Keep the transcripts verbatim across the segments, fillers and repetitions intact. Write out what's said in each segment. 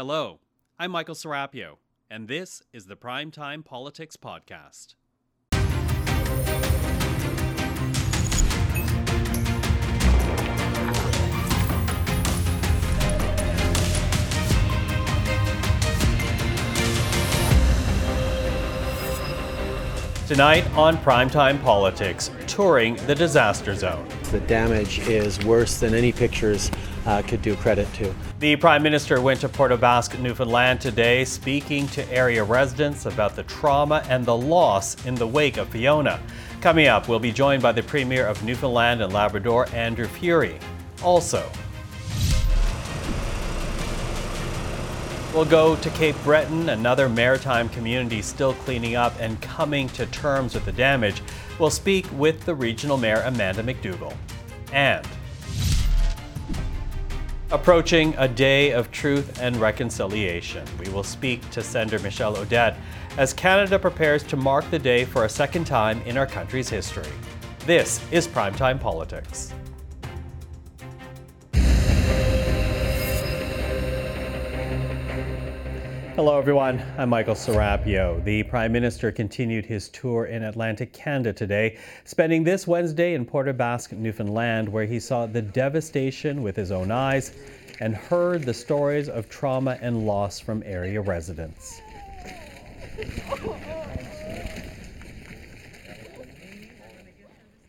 Hello, I'm Michael Serapio, and this is the Primetime Politics Podcast. Tonight on Primetime Politics, touring the disaster zone. The damage is worse than any pictures uh, could do credit to. The Prime Minister went to Port aux Basques, Newfoundland today, speaking to area residents about the trauma and the loss in the wake of Fiona. Coming up, we'll be joined by the Premier of Newfoundland and Labrador, Andrew Furey. Also, we'll go to Cape Breton, another maritime community still cleaning up and coming to terms with the damage. We'll speak with the regional mayor, Amanda McDougall. And approaching a day of truth and reconciliation, we will speak to Senator Michelle Audette as Canada prepares to mark the day for a second time in our country's history. This is Primetime Politics. Hello everyone, I'm Michael Serapio. The Prime Minister continued his tour in Atlantic Canada today, spending this Wednesday in Port aux Basques, Newfoundland, where he saw the devastation with his own eyes and heard the stories of trauma and loss from area residents.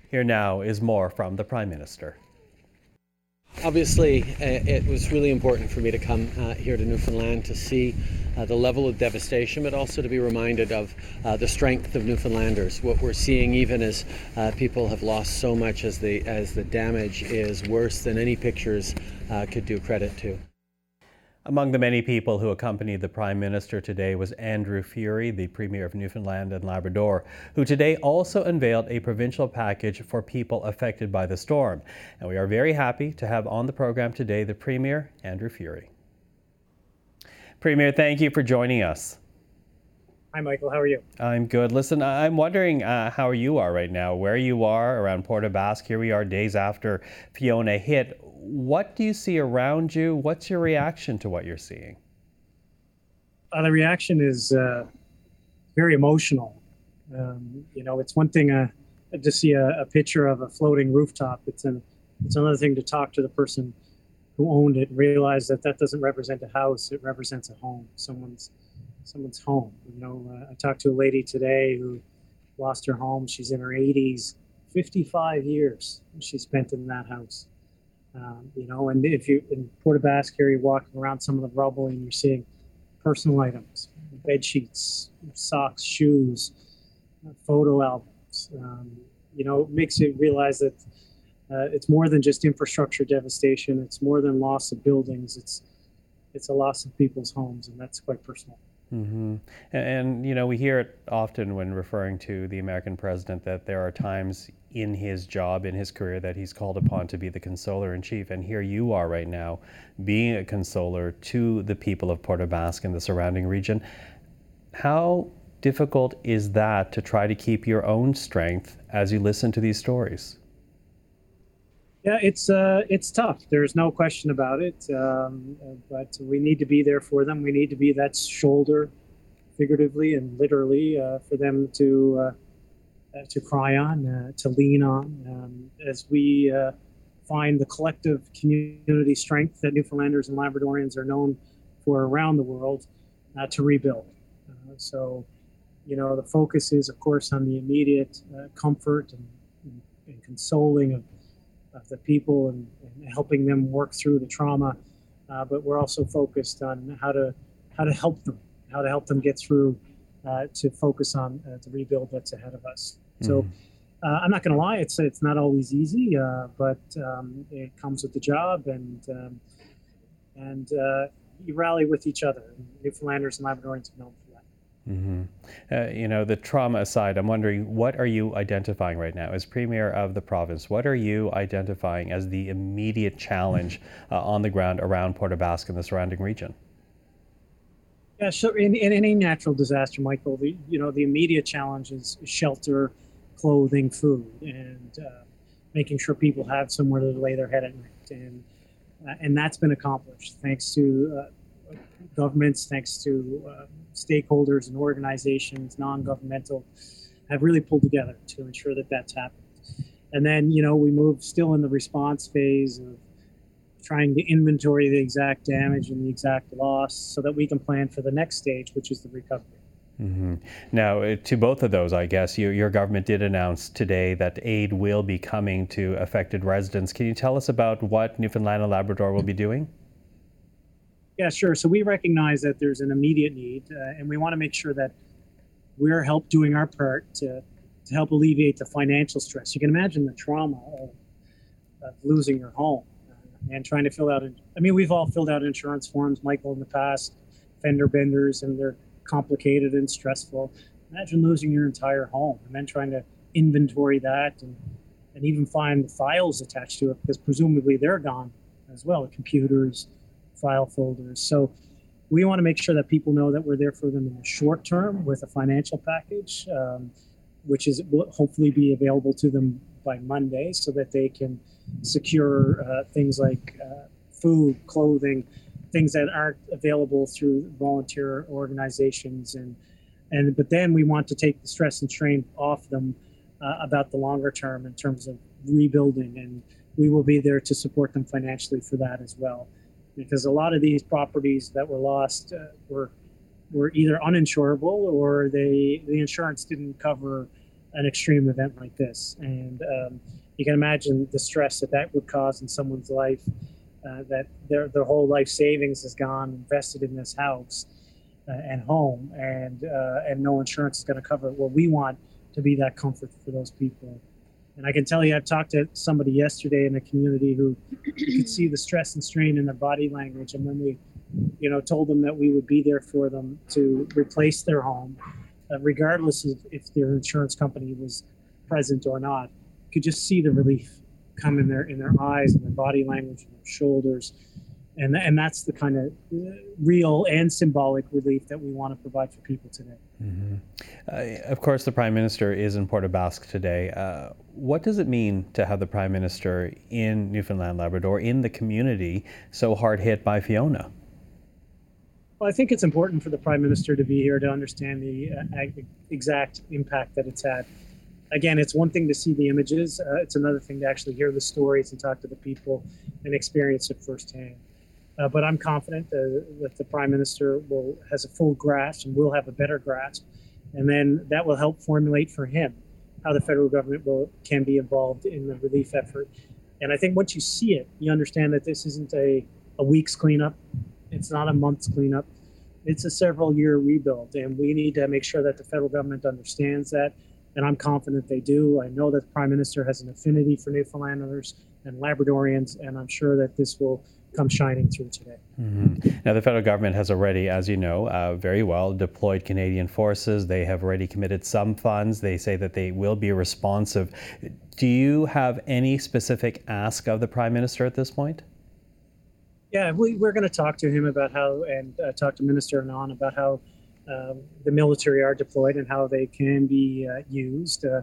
Here now is more from the Prime Minister. Obviously, uh, it was really important for me to come uh, here to Newfoundland to see uh, the level of devastation, but also to be reminded of uh, the strength of Newfoundlanders. What we're seeing, even as uh, people have lost so much, as the as the damage is worse than any pictures uh, could do credit to. Among the many people who accompanied the Prime Minister today was Andrew Furey, the Premier of Newfoundland and Labrador, who today also unveiled a provincial package for people affected by the storm. And we are very happy to have on the program today the Premier, Andrew Furey. Premier, thank you for joining us. Hi, Michael. How are you? I'm good. Listen, I'm wondering uh, how you are right now, where you are around Port aux Basques. Here we are days after Fiona hit. What do you see around you? What's your reaction to what you're seeing? Uh, the reaction is uh, very emotional. Um, you know, it's one thing uh, to see a, a picture of a floating rooftop. It's an, it's another thing to talk to the person who owned it and realize that that doesn't represent a house. It represents a home, someone's someone's home. You know, uh, I talked to a lady today who lost her home. She's in her eighties, fifty-five years she spent in that house. Um, you know, and if you in Port aux Basques here, you're walking around some of the rubble and you're seeing personal items, bed sheets, socks, shoes, photo albums. Um, you know, it makes you realize that uh, it's more than just infrastructure devastation. It's more than loss of buildings. It's it's a loss of people's homes, and that's quite personal. Mm-hmm. And, and, you know, we hear it often when referring to the American president that there are times in his job, in his career, that he's called upon to be the consoler in chief. And here you are right now being a consoler to the people of Port aux Basques and the surrounding region. How difficult is that to try to keep your own strength as you listen to these stories? Yeah, it's uh, it's tough. There's no question about it. Um, but we need to be there for them. We need to be that shoulder, figuratively and literally, uh, for them to uh, to cry on, uh, to lean on, um, as we uh, find the collective community strength that Newfoundlanders and Labradorians are known for around the world uh, to rebuild. Uh, so, you know, the focus is, of course, on the immediate uh, comfort and, and, and consoling of. of the people and, and helping them work through the trauma, uh, but we're also focused on how to how to help them, how to help them get through, uh, to focus on uh, the rebuild that's ahead of us. Mm. So uh, I'm not going to lie, it's it's not always easy, uh, but um, it comes with the job, and um, and uh, you rally with each other. Newfoundlanders and Labradorians have known. Mm-hmm. Uh, you know, the trauma aside, I'm wondering, what are you identifying right now as Premier of the province? What are you identifying as the immediate challenge uh, on the ground around Port aux Basques and the surrounding region? Yeah, sure. In, in any natural disaster, Michael, the, you know, the immediate challenge is shelter, clothing, food, and uh, making sure people have somewhere to lay their head at night. And, uh, and that's been accomplished thanks to uh, the governments, thanks to uh, stakeholders and organizations, non-governmental, have really pulled together to ensure that that's happened. And then, you know, we move still in the response phase of trying to inventory the exact damage and the exact loss so that we can plan for the next stage, which is the recovery. Mm-hmm. Now, uh, to both of those, I guess, you, your government did announce today that aid will be coming to affected residents. Can you tell us about what Newfoundland and Labrador will be doing? Yeah, sure. So we recognize that there's an immediate need, uh, and we want to make sure that we're help doing our part to, to help alleviate the financial stress. You can imagine the trauma of, of losing your home and trying to fill out. A, I mean, we've all filled out insurance forms, Michael, in the past, fender benders, and they're complicated and stressful. Imagine losing your entire home and then trying to inventory that and, and even find the files attached to it, because presumably they're gone as well, computers, file folders. So we want to make sure that people know that we're there for them in the short term with a financial package, um, which is will hopefully be available to them by Monday, so that they can secure uh, things like uh, food, clothing, things that aren't available through volunteer organizations. And, and but then we want to take the stress and strain off them uh, about the longer term in terms of rebuilding. And we will be there to support them financially for that as well. Because a lot of these properties that were lost uh, were were either uninsurable, or they the insurance didn't cover an extreme event like this. And um, you can imagine the stress that that would cause in someone's life. Uh, that their their whole life savings is gone, invested in this house uh, and home, and uh, and no insurance is going to cover it. Well, we want to be that comfort for those people. And I can tell you, I've talked to somebody yesterday in a community who could see the stress and strain in their body language. And when we, you know, told them that we would be there for them to replace their home, uh, regardless of if their insurance company was present or not, could just see the relief come in their in their eyes and their body language and their shoulders, and and that's the kind of real and symbolic relief that we want to provide for people today. Mm-hmm. Uh, of course, the Prime Minister is in Port aux Basques today. Uh, what does it mean to have the Prime Minister in Newfoundland, Labrador, in the community so hard hit by Fiona? Well, I think it's important for the Prime Minister to be here to understand the uh, exact impact that it's had. Again, it's one thing to see the images. Uh, it's another thing to actually hear the stories and talk to the people and experience it firsthand. Uh, but I'm confident that, that the Prime Minister will has a full grasp and will have a better grasp. And then that will help formulate for him how the federal government will can be involved in the relief effort. And I think once you see it, you understand that this isn't a, a week's cleanup. It's not a month's cleanup. It's a several year rebuild. And we need to make sure that the federal government understands that. And I'm confident they do. I know that the Prime Minister has an affinity for Newfoundlanders and Labradorians, and I'm sure that this will come shining through today. Mm-hmm. Now, the federal government has already, as you know, uh, very well deployed Canadian forces. They have already committed some funds. They say that they will be responsive. Do you have any specific ask of the Prime Minister at this point? Yeah, we, we're going to talk to him about how, and uh, talk to Minister Anand about how Um, the military are deployed and how they can be uh, used. Uh,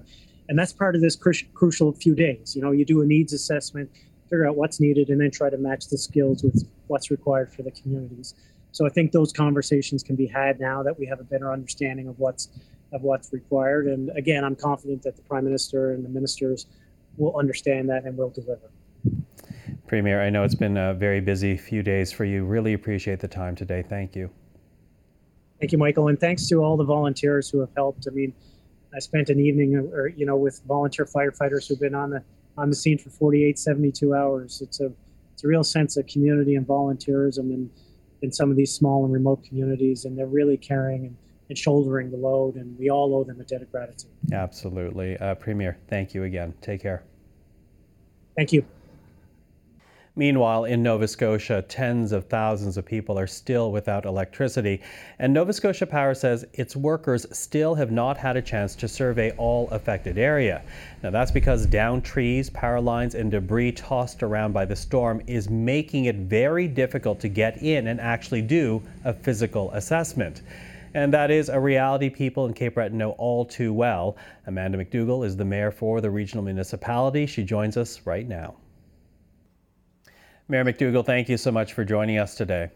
and that's part of this cru- crucial few days. You know, you do a needs assessment, figure out what's needed, and then try to match the skills with what's required for the communities. So I think those conversations can be had now that we have a better understanding of what's of what's required. And again, I'm confident that the Prime Minister and the ministers will understand that and will deliver. Premier, I know it's been a very busy few days for you. Really appreciate the time today. Thank you. Thank you, Michael, and thanks to all the volunteers who have helped. I mean, I spent an evening, or, you know, with volunteer firefighters who've been on the on the scene for forty-eight, seventy-two hours. It's a it's a real sense of community and volunteerism in in some of these small and remote communities, and they're really caring and, and shouldering the load, and we all owe them a debt of gratitude. Absolutely, uh, Premier. Thank you again. Take care. Thank you. Meanwhile, in Nova Scotia, tens of thousands of people are still without electricity, and Nova Scotia Power says its workers still have not had a chance to survey all affected area. Now, that's because downed trees, power lines, and debris tossed around by the storm is making it very difficult to get in and actually do a physical assessment. And that is a reality people in Cape Breton know all too well. Amanda McDougall is the mayor for the regional municipality. She joins us right now. Mayor McDougall, thank you so much for joining us today.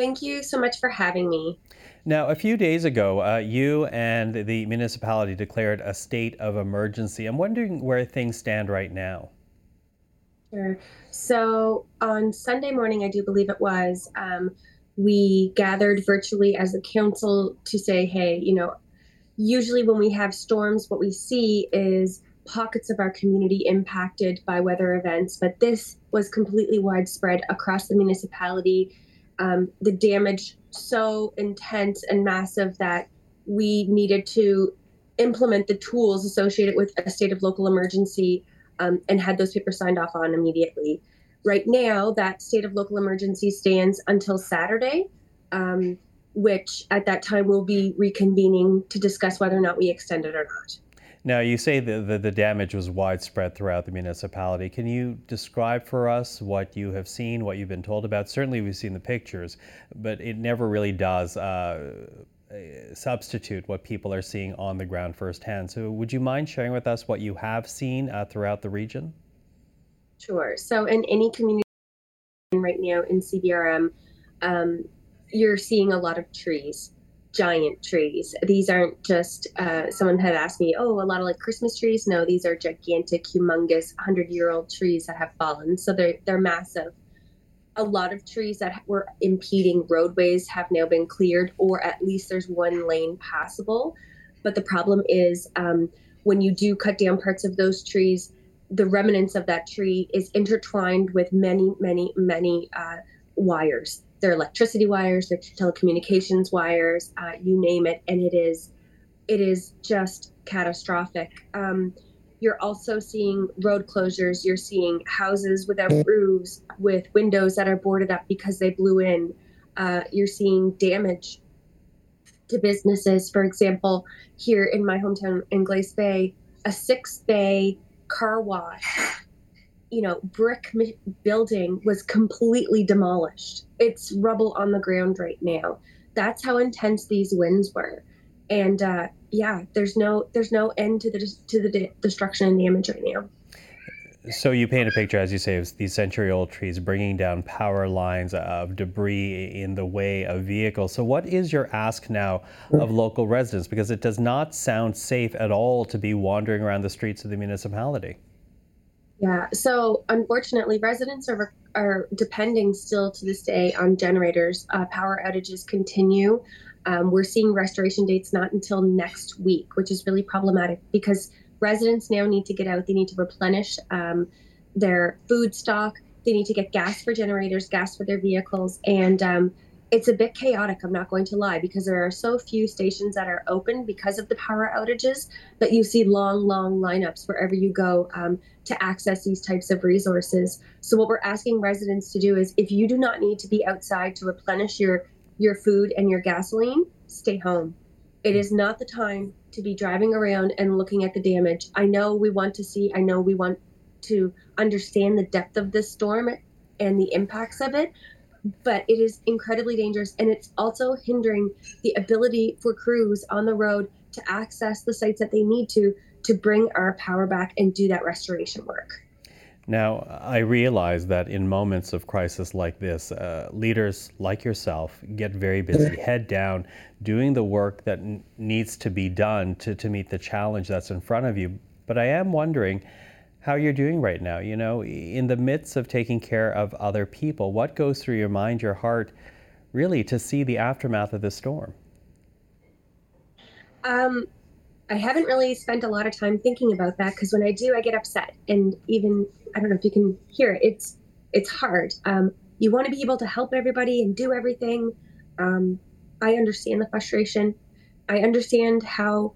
Thank you so much for having me. Now, a few days ago, uh, you and the municipality declared a state of emergency. I'm wondering where things stand right now. Sure. So on Sunday morning, I do believe it was, um, we gathered virtually as a council to say, hey, you know, usually when we have storms, what we see is pockets of our community impacted by weather events, but this was completely widespread across the municipality. Um, the damage so intense and massive that we needed to implement the tools associated with a state of local emergency, um, and had those papers signed off on immediately. Right now, that state of local emergency stands until Saturday, um, which at that time we'll be reconvening to discuss whether or not we extend it or not. Now, you say the, the, the damage was widespread throughout the municipality. Can you describe for us what you have seen, what you've been told about? Certainly we've seen the pictures, but it never really does uh, substitute what people are seeing on the ground firsthand. So would you mind sharing with us what you have seen uh, throughout the region? Sure. So in any community right now in C B R M, um, you're seeing a lot of trees. Giant trees. These aren't just, uh, someone had asked me, oh, a lot of like Christmas trees. No, these are gigantic, humongous, hundred-year-old trees that have fallen. So they're, they're massive. A lot of trees that were impeding roadways have now been cleared, or at least there's one lane passable. But the problem is, um, when you do cut down parts of those trees, the remnants of that tree is intertwined with many, many, many uh, wires. Their electricity wires, their telecommunications wires, uh, you name it, and it is it is just catastrophic. Um, you're also seeing road closures. You're seeing houses without roofs, with windows that are boarded up because they blew in. Uh, you're seeing damage to businesses. For example, here in my hometown in Glace Bay, a six-bay car wash, you know, brick building was completely demolished. It's rubble on the ground right now. That's how intense these winds were. And uh, yeah, there's no there's no end to the to the de- destruction and damage right now. So you paint a picture, as you say, of these century-old trees bringing down power lines, of debris in the way of vehicles. So what is your ask now of local residents? Because it does not sound safe at all to be wandering around the streets of the municipality. Yeah, so unfortunately, residents are are depending still to this day on generators. Uh, power outages continue. Um, we're seeing restoration dates not until next week, which is really problematic because residents now need to get out. They need to replenish um, their food stock. They need to get gas for generators, gas for their vehicles. And um, it's a bit chaotic, I'm not going to lie, because there are so few stations that are open because of the power outages that you see long, long lineups wherever you go um, to access these types of resources. So what we're asking residents to do is, if you do not need to be outside to replenish your, your food and your gasoline, stay home. It is not the time to be driving around and looking at the damage. I know we want to see, I know we want to understand the depth of this storm and the impacts of it, but it is incredibly dangerous, and it's also hindering the ability for crews on the road to access the sites that they need to to bring our power back and do that restoration work. Now, I realize that in moments of crisis like this, uh, leaders like yourself get very busy, head down, doing the work that n- needs to be done to, to meet the challenge that's in front of you. But I am wondering how you're doing right now, you know, in the midst of taking care of other people. What goes through your mind, your heart, really, to see the aftermath of this storm? Um, I haven't really spent a lot of time thinking about that, because when I do, I get upset. And even, I don't know if you can hear it, it's, it's hard. Um, you want to be able to help everybody and do everything. Um, I understand the frustration. I understand how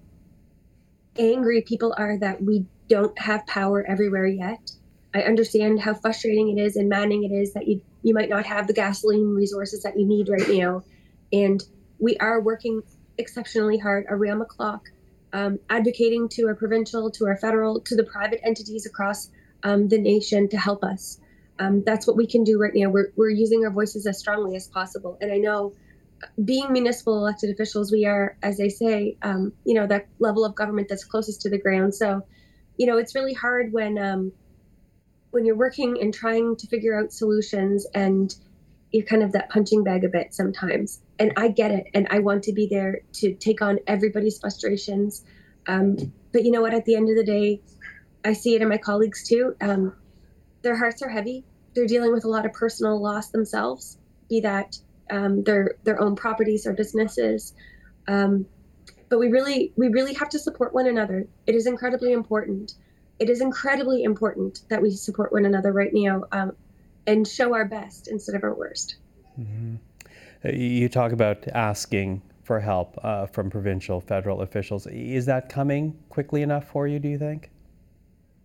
angry people are that we don't have power everywhere yet. I understand how frustrating it is and maddening it is that you you might not have the gasoline resources that you need right now. And we are working exceptionally hard around the clock, um, advocating to our provincial, to our federal, to the private entities across um, the nation to help us. Um, that's what we can do right now. We're we're using our voices as strongly as possible. And I know, being municipal elected officials, we are, as they say, um, you know, that level of government that's closest to the ground. So, you know, it's really hard when um, when you're working and trying to figure out solutions, and you're kind of that punching bag a bit sometimes. And I get it. And I want to be there to take on everybody's frustrations. Um, but you know what? At the end of the day, I see it in my colleagues too. Um, their hearts are heavy. They're dealing with a lot of personal loss themselves, be that um, their their own properties or businesses. Um, but we really we really have to support one another. It is incredibly important. It is incredibly important that we support one another right now um, and show our best instead of our worst. Mm-hmm. You talk about asking for help uh, from provincial, federal officials. Is that coming quickly enough for you, do you think?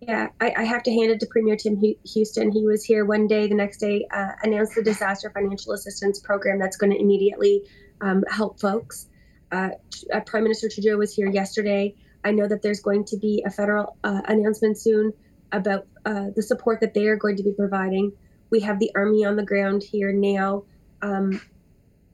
Yeah, I, I have to hand it to Premier Tim Houston. He was here one day, the next day, uh, announced the disaster financial assistance program that's going to immediately um, help folks. Uh, uh, Prime Minister Trudeau was here yesterday. I know that there's going to be a federal uh, announcement soon about uh, the support that they are going to be providing. We have the Army on the ground here now. Um,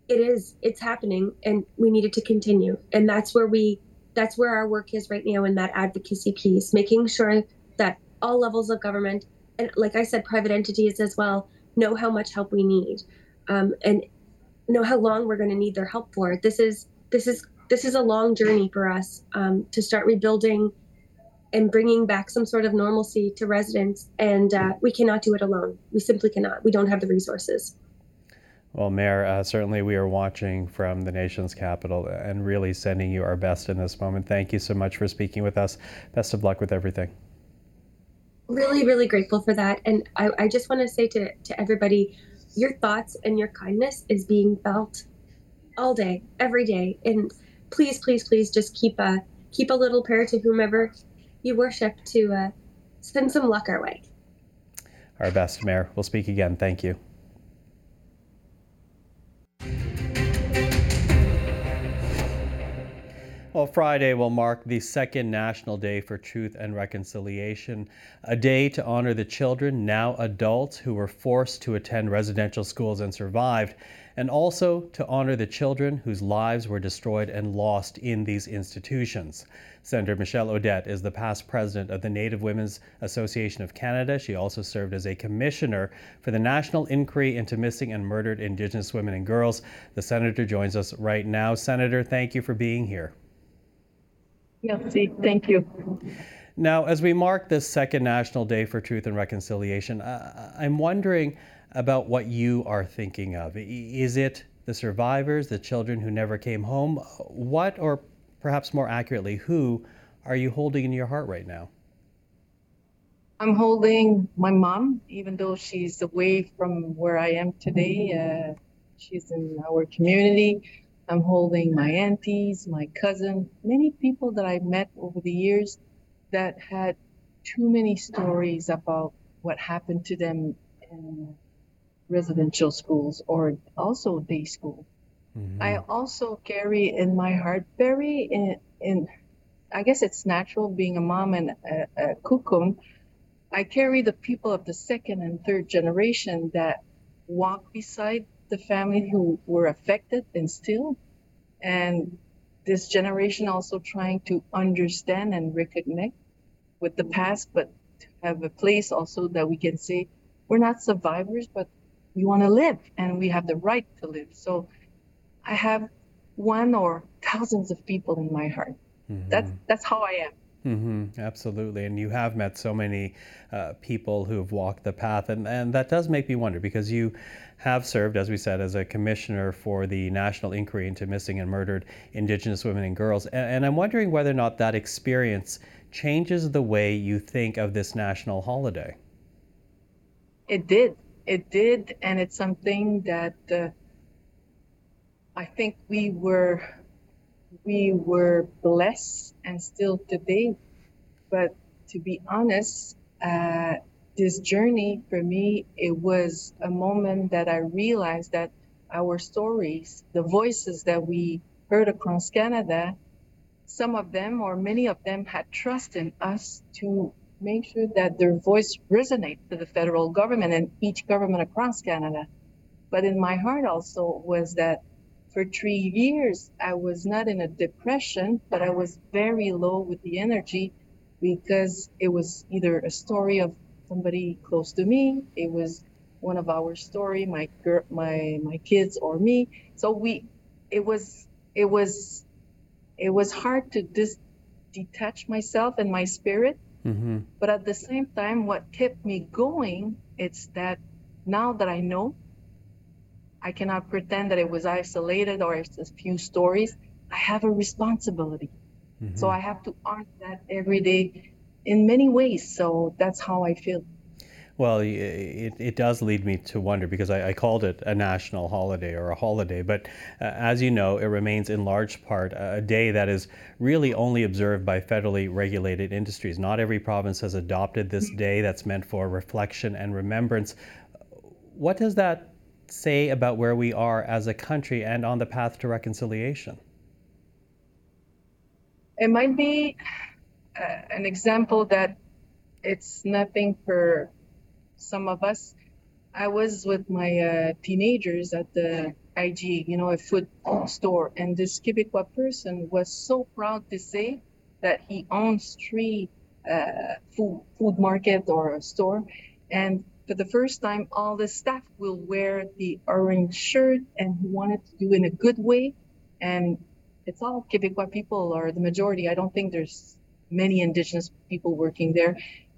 it is, it's happening, and we need it to continue. And that's where we, that's where our work is right now in that advocacy piece, making sure that all levels of government, and like I said, private entities as well, know how much help we need, um, and know how long we're going to need their help for. This is this is this is a long journey for us um, to start rebuilding and bringing back some sort of normalcy to residents, and uh, we cannot do it alone. We simply cannot. We don't have the resources. Well, Mayor, uh, certainly we are watching from the nation's capital and really sending you our best in this moment. Thank you so much for speaking with us. Best of luck with everything. Really, really grateful for that. And I, I just want to say to, to everybody, your thoughts and your kindness is being felt all day, every day. And please, please, please just keep a, keep a little prayer to whomever you worship to uh, send some luck our way. Our best, Mayor. We'll speak again. Thank you. Well, Friday will mark the second National Day for Truth and Reconciliation, a day to honor the children, now adults, who were forced to attend residential schools and survived, and also to honor the children whose lives were destroyed and lost in these institutions. Senator Michelle Audette is the past president of the Native Women's Association of Canada. She also served as a commissioner for the National Inquiry into Missing and Murdered Indigenous Women and Girls. The senator joins us right now. Senator, thank you for being here. Thank you. Now, as we mark this second National Day for Truth and Reconciliation, uh, I'm wondering about what you are thinking of. Is it the survivors, the children who never came home? What, or perhaps more accurately, who are you holding in your heart right now? I'm holding my mom, even though she's away from where I am today. Uh, she's in our community. I'm holding my aunties, my cousin, many people that I met over the years that had too many stories about what happened to them in residential schools or also day school. Mm-hmm. I also carry in my heart, very in, in, I guess it's natural being a mom and a, a kukum, I carry the people of the second and third generation that walk beside the family who were affected and still, and this generation also trying to understand and reconnect with the past, but have a place also that we can say, we're not survivors, but we want to live and we have the right to live. So I have one or thousands of people in my heart. Mm-hmm. That's, that's how I am. Mm-hmm, absolutely. And you have met so many uh, people who have walked the path. And, and that does make me wonder, because you have served, as we said, as a commissioner for the National Inquiry into Missing and Murdered Indigenous Women and Girls. And, and I'm wondering whether or not that experience changes the way you think of this national holiday. It did. It did. And it's something that uh, I think we were... We were blessed and still today, but to be honest, uh, this journey for me, it was a moment that I realized that our stories, the voices that we heard across Canada, some of them or many of them had trust in us to make sure that their voice resonates to the federal government and each government across Canada. But in my heart also was that for three years, I was not in a depression, but I was very low with the energy because it was either a story of somebody close to me, it was one of our story, my girl, my my kids or me. So we, it was it was it was hard to dis- detach myself and my spirit. Mm-hmm. But at the same time, what kept me going, it's that now that I know, I cannot pretend that it was isolated or it's a few stories. I have a responsibility. Mm-hmm. So I have to honor that every day in many ways. So that's how I feel. Well, it it does lead me to wonder, because I, I called it a national holiday or a holiday, but uh, as you know, it remains in large part a day that is really only observed by federally regulated industries. Not every province has adopted this day that's meant for reflection and remembrance. What does that say about where we are as a country and on the path to reconciliation? It might be uh, an example that it's nothing for some of us. I was with my uh, teenagers at the I G, you know, a food store, and this Quebecois person was so proud to say that he owns three uh, food food market or a store, and for the first time, all the staff will wear the orange shirt, and he wanted to do in a good way, and it's all Quebecois people or the majority. I don't think there's many Indigenous people working there,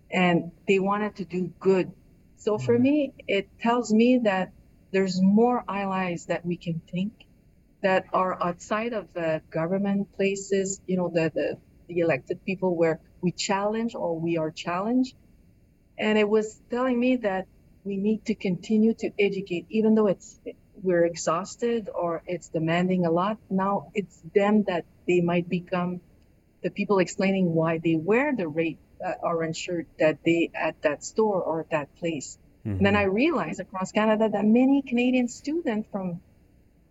and they wanted to do good. So for me, it tells me that there's more allies that we can think that are outside of the government places, you know, the, the, the elected people where we challenge or we are challenged. And it was telling me that we need to continue to educate, even though it's we're exhausted or it's demanding a lot. Now it's them that they might become the people explaining why they wear the rape Uh, orange shirt that they at that store or at that place. Mm-hmm. And then I realized across Canada that many Canadian students from,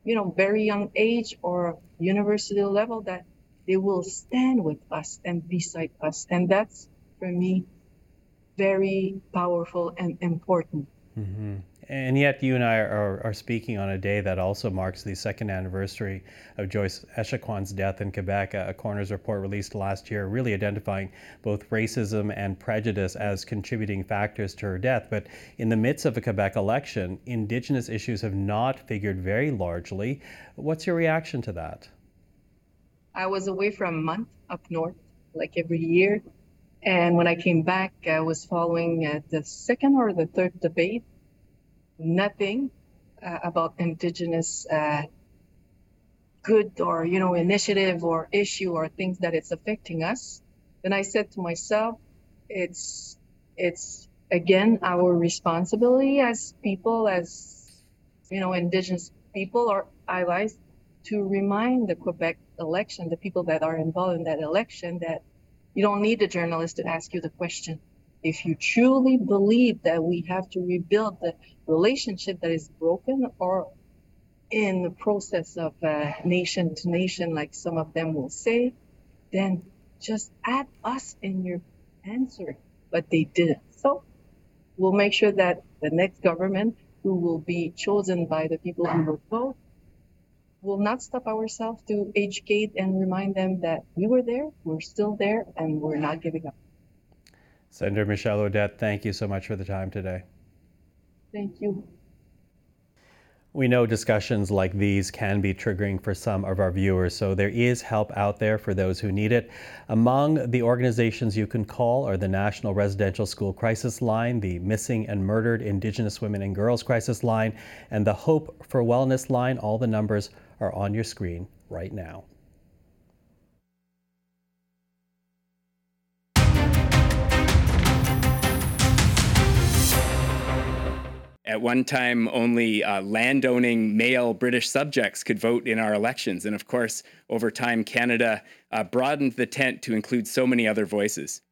you know, very young age or university level, that they will stand with us and beside us. And that's, for me, very powerful and important. Mm-hmm. And yet you and I are, are speaking on a day that also marks the second anniversary of Joyce Echequan's death in Quebec. A, a coroner's report released last year really identifying both racism and prejudice as contributing factors to her death. But in the midst of a Quebec election, Indigenous issues have not figured very largely. What's your reaction to that? I was away for a month up north, like every year. And when I came back, I was following uh, the second or the third debate. Nothing uh, about Indigenous uh, good or, you know, initiative or issue or things that it's affecting us. Then I said to myself, it's, it's again, our responsibility as people, as, you know, Indigenous people or allies, to remind the Quebec election, the people that are involved in that election, that you don't need a journalist to ask you the question. If you truly believe that we have to rebuild the relationship that is broken or in the process of uh, nation to nation, like some of them will say, then just add us in your answer. But they didn't. So we'll make sure that the next government who will be chosen by the people who will vote will not stop ourselves to educate and remind them that we were there, we're still there, and we're not giving up. Senator Michelle Audette, thank you so much for the time today. Thank you. We know discussions like these can be triggering for some of our viewers, so there is help out there for those who need it. Among the organizations you can call are the National Residential School Crisis Line, the Missing and Murdered Indigenous Women and Girls Crisis Line, and the Hope for Wellness Line. All the numbers are on your screen right now. At one time, only uh, landowning male British subjects could vote in our elections. And of course, over time, Canada uh, broadened the tent to include so many other voices.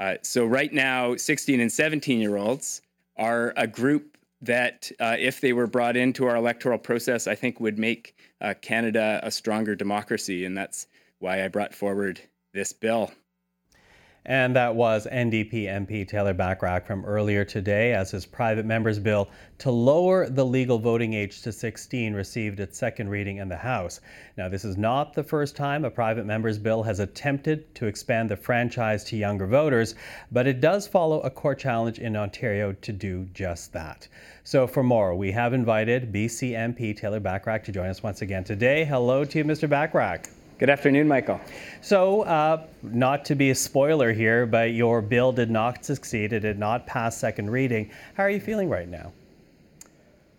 Uh, so right now, sixteen and seventeen-year-olds are a group that, uh, if they were brought into our electoral process, I think would make uh, Canada a stronger democracy. And that's why I brought forward this bill. And that was N D P M P Taylor Bachrach from earlier today as his private member's bill to lower the legal voting age to sixteen received its second reading in the House. Now, this is not the first time a private member's bill has attempted to expand the franchise to younger voters, but it does follow a court challenge in Ontario to do just that. So for more, we have invited B C M P Taylor Bachrach to join us once again today. Hello to you, Mister Bachrach. Good afternoon, Michael. So, uh, not to be a spoiler here, but your bill did not succeed. It did not pass second reading. How are you feeling right now?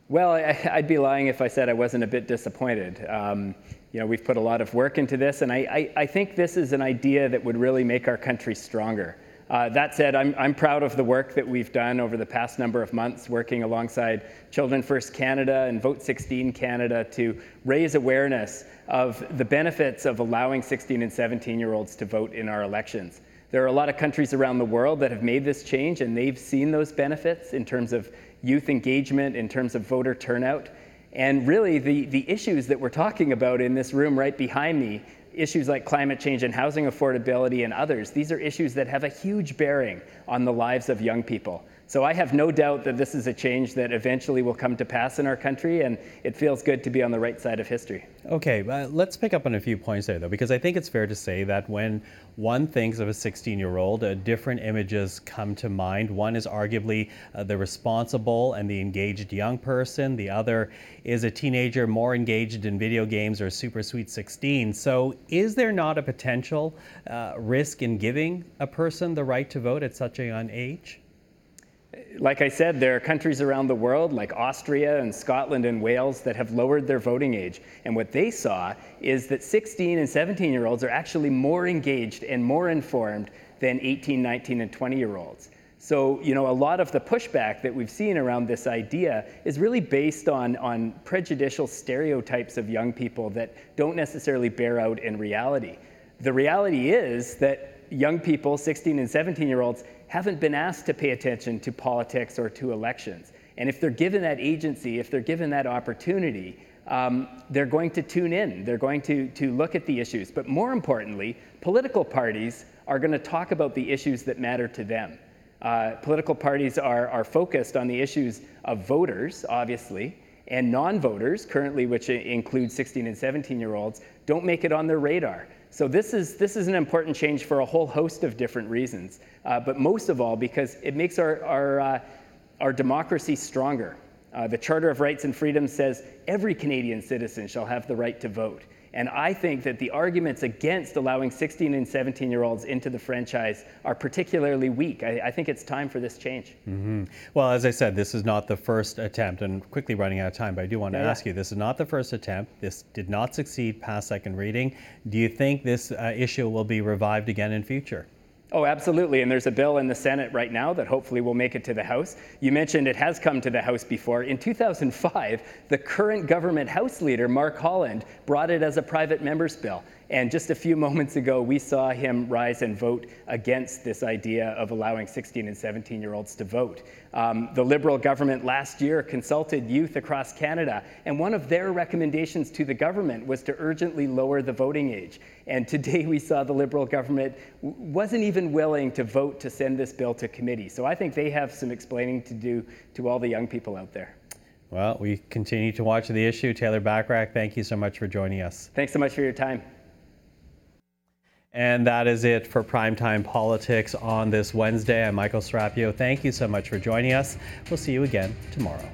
Well, I, I'd be lying if I said I wasn't a bit disappointed. Um, you know, we've put a lot of work into this, and I, I, I think this is an idea that would really make our country stronger. Uh, that said, I'm, I'm proud of the work that we've done over the past number of months, working alongside Children First Canada and Vote sixteen Canada to raise awareness of the benefits of allowing sixteen and seventeen-year-olds to vote in our elections. There are a lot of countries around the world that have made this change, and they've seen those benefits in terms of youth engagement, in terms of voter turnout. And really, the, the issues that we're talking about in this room right behind me, issues like climate change and housing affordability and others, these are issues that have a huge bearing on the lives of young people. So I have no doubt that this is a change that eventually will come to pass in our country, and it feels good to be on the right side of history. Okay, uh, let's pick up on a few points there, though, because I think it's fair to say that when one thinks of a sixteen-year-old, uh, different images come to mind. One is arguably uh, the responsible and the engaged young person. The other is a teenager more engaged in video games or Super Sweet sixteen. So is there not a potential uh, risk in giving a person the right to vote at such a young age? Like I said, there are countries around the world like Austria and Scotland and Wales that have lowered their voting age. And what they saw is that sixteen and seventeen-year-olds are actually more engaged and more informed than eighteen, nineteen, and twenty-year-olds. So, you know, a lot of the pushback that we've seen around this idea is really based on, on prejudicial stereotypes of young people that don't necessarily bear out in reality. The reality is that young people, sixteen and seventeen-year-olds, haven't been asked to pay attention to politics or to elections. And if they're given that agency, if they're given that opportunity, um, they're going to tune in. They're going to, to look at the issues. But more importantly, political parties are going to talk about the issues that matter to them. Uh, political parties are, are focused on the issues of voters, obviously, and non-voters, currently, which include sixteen and seventeen-year-olds, don't make it on their radar. So this is this is an important change for a whole host of different reasons, uh, but most of all because it makes our our, uh, our democracy stronger. Uh, the Charter of Rights and Freedoms says every Canadian citizen shall have the right to vote, and I think that the arguments against allowing sixteen and seventeen-year-olds into the franchise are particularly weak. I, I think it's time for this change. Mm-hmm. Well, as I said, this is not the first attempt, and quickly running out of time, but I do want to yeah. ask you, this is not the first attempt. This did not succeed past second reading. Do you think this uh, issue will be revived again in future? Oh, absolutely. And there's a bill in the Senate right now that hopefully will make it to the House. You mentioned it has come to the House before. In two thousand five, the current government House leader, Mark Holland, brought it as a private member's bill. And just a few moments ago, we saw him rise and vote against this idea of allowing sixteen and seventeen-year-olds to vote. Um, the Liberal government last year consulted youth across Canada, and one of their recommendations to the government was to urgently lower the voting age. And today we saw the Liberal government w- wasn't even willing to vote to send this bill to committee. So I think they have some explaining to do to all the young people out there. Well, we continue to watch the issue. Taylor Bachrach, thank you so much for joining us. Thanks so much for your time. And that is it for Primetime Politics on this Wednesday. I'm Michael Serapio. Thank you so much for joining us. We'll see you again tomorrow.